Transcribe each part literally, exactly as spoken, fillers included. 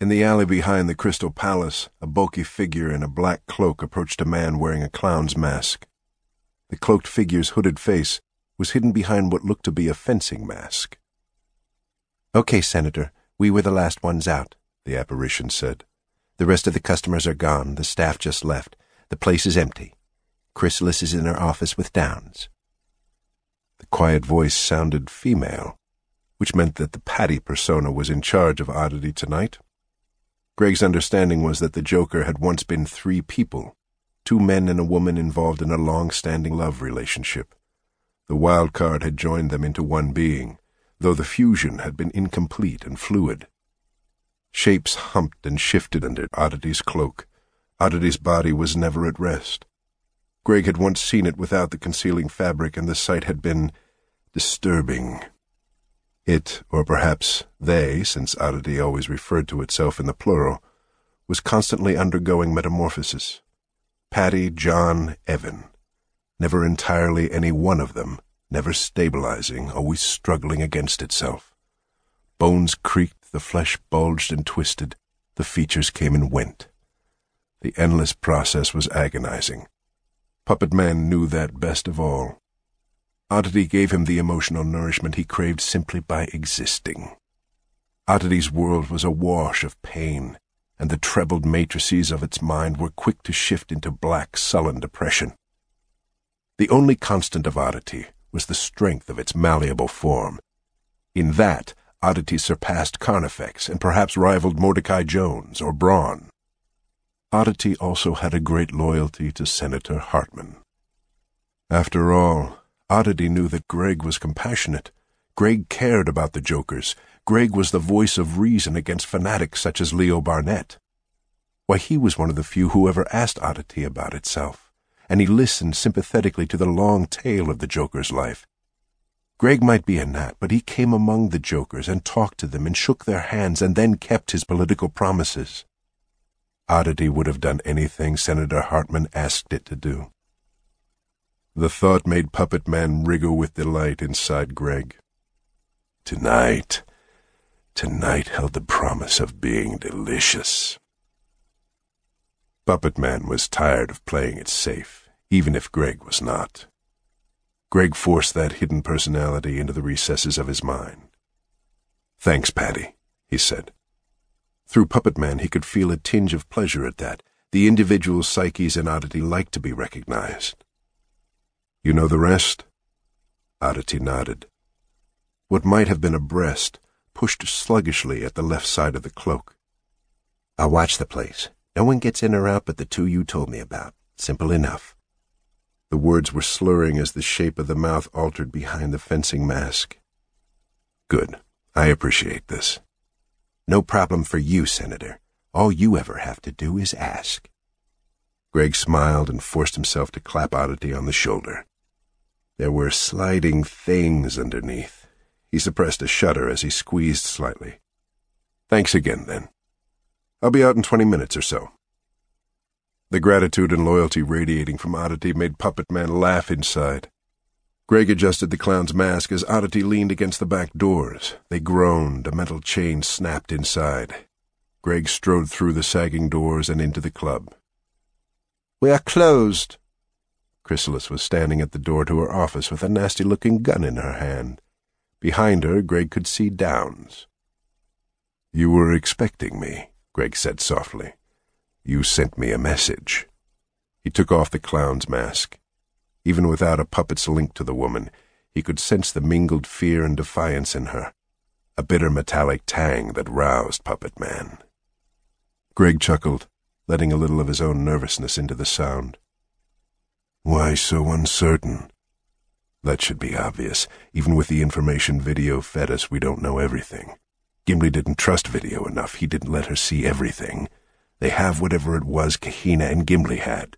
In the alley behind the Crystal Palace, a bulky figure in a black cloak approached a man wearing a clown's mask. The cloaked figure's hooded face was hidden behind what looked to be a fencing mask. "Okay, Senator, we were the last ones out," the apparition said. "The rest of the customers are gone. The staff just left. The place is empty. Chrysalis is in her office with Downs." The quiet voice sounded female, which meant that the Patty persona was in charge of Oddity tonight. Greg's understanding was that the Joker had once been three people, two men and a woman involved in a long-standing love relationship. The wild card had joined them into one being, though the fusion had been incomplete and fluid. Shapes humped and shifted under Oddity's cloak. Oddity's body was never at rest. Greg had once seen it without the concealing fabric, and the sight had been disturbing. It, or perhaps they, since Oddity always referred to itself in the plural, was constantly undergoing metamorphosis. Patty, John, Evan. Never entirely any one of them, never stabilizing, always struggling against itself. Bones creaked, the flesh bulged and twisted, the features came and went. The endless process was agonizing. Puppet Man knew that best of all. Oddity gave him the emotional nourishment he craved simply by existing. Oddity's world was awash of pain, and the trebled matrices of its mind were quick to shift into black, sullen depression. The only constant of Oddity was the strength of its malleable form. In that, Oddity surpassed Carnifex and perhaps rivaled Mordecai Jones or Braun. Oddity also had a great loyalty to Senator Hartmann. After all, Oddity knew that Greg was compassionate. Greg cared about the Jokers. Greg was the voice of reason against fanatics such as Leo Barnett. Why, he was one of the few who ever asked Oddity about itself, and he listened sympathetically to the long tale of the Joker's life. Greg might be a gnat, but he came among the Jokers and talked to them and shook their hands and then kept his political promises. Oddity would have done anything Senator Hartmann asked it to do. The thought made Puppet Man wriggle with delight inside Greg. Tonight, tonight held the promise of being delicious. Puppet Man was tired of playing it safe, even if Greg was not. Greg forced that hidden personality into the recesses of his mind. "Thanks, Patty," he said. Through Puppet Man, he could feel a tinge of pleasure at that. The individual psyches in Oddity liked to be recognized. "You know the rest?" Oddity nodded. What might have been a breast pushed sluggishly at the left side of the cloak. "I'll watch the place. No one gets in or out but the two you told me about. Simple enough." The words were slurring as the shape of the mouth altered behind the fencing mask. "Good. I appreciate this." "No problem for you, Senator. All you ever have to do is ask." Greg smiled and forced himself to clap Oddity on the shoulder. There were sliding things underneath. He suppressed a shudder as he squeezed slightly. "Thanks again, then. I'll be out in twenty minutes or so." The gratitude and loyalty radiating from Oddity made Puppet Man laugh inside. Greg adjusted the clown's mask as Oddity leaned against the back doors. They groaned, a metal chain snapped inside. Greg strode through the sagging doors and into the club. "We are closed." Chrysalis was standing at the door to her office with a nasty-looking gun in her hand. Behind her, Greg could see Downs. "You were expecting me," Greg said softly. "You sent me a message." He took off the clown's mask. Even without a puppet's link to the woman, he could sense the mingled fear and defiance in her, a bitter metallic tang that roused Puppet Man. Greg chuckled, letting a little of his own nervousness into the sound. Why so uncertain? That should be obvious. Even with the information Video fed us, we don't know everything. Gimli didn't trust Video enough. He didn't let her see everything. They have whatever it was Kahina and Gimli had.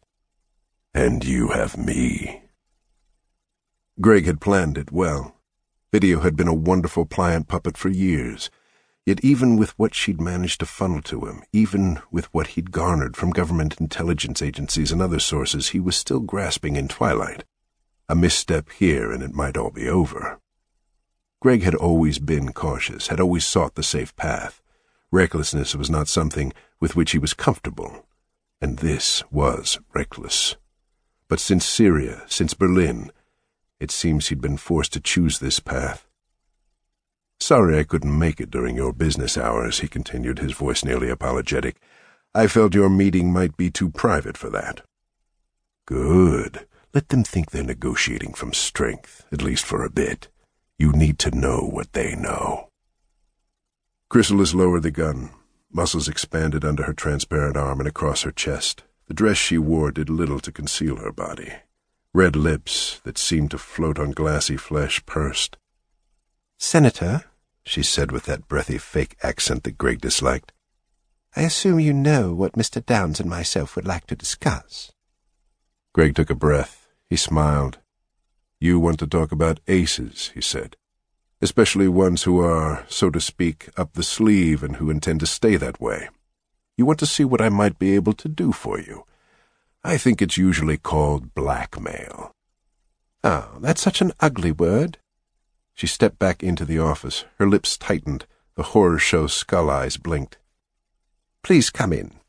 And you have me. Greg had planned it well. Video had been a wonderful pliant puppet for years. Yet even with what she'd managed to funnel to him, even with what he'd garnered from government intelligence agencies and other sources, he was still grasping in twilight. A misstep here and it might all be over. Greg had always been cautious, had always sought the safe path. Recklessness was not something with which he was comfortable, and this was reckless. But since Syria, since Berlin, it seems he'd been forced to choose this path. "Sorry I couldn't make it during your business hours," he continued, his voice nearly apologetic. "I felt your meeting might be too private for that." "Good. Let them think they're negotiating from strength, at least for a bit. You need to know what they know." Chrysalis lowered the gun. Muscles expanded under her transparent arm and across her chest. The dress she wore did little to conceal her body. Red lips that seemed to float on glassy flesh pursed. "Senator," she said with that breathy fake accent that Greg disliked, "I assume you know what Mister Downs and myself would like to discuss." Greg took a breath. He smiled. "You want to talk about aces," he said, "especially ones who are, so to speak, up the sleeve and who intend to stay that way. You want to see what I might be able to do for you. I think it's usually called blackmail." "Oh, that's such an ugly word." She stepped back into the office. Her lips tightened. The horror show skull eyes blinked. "Please come in."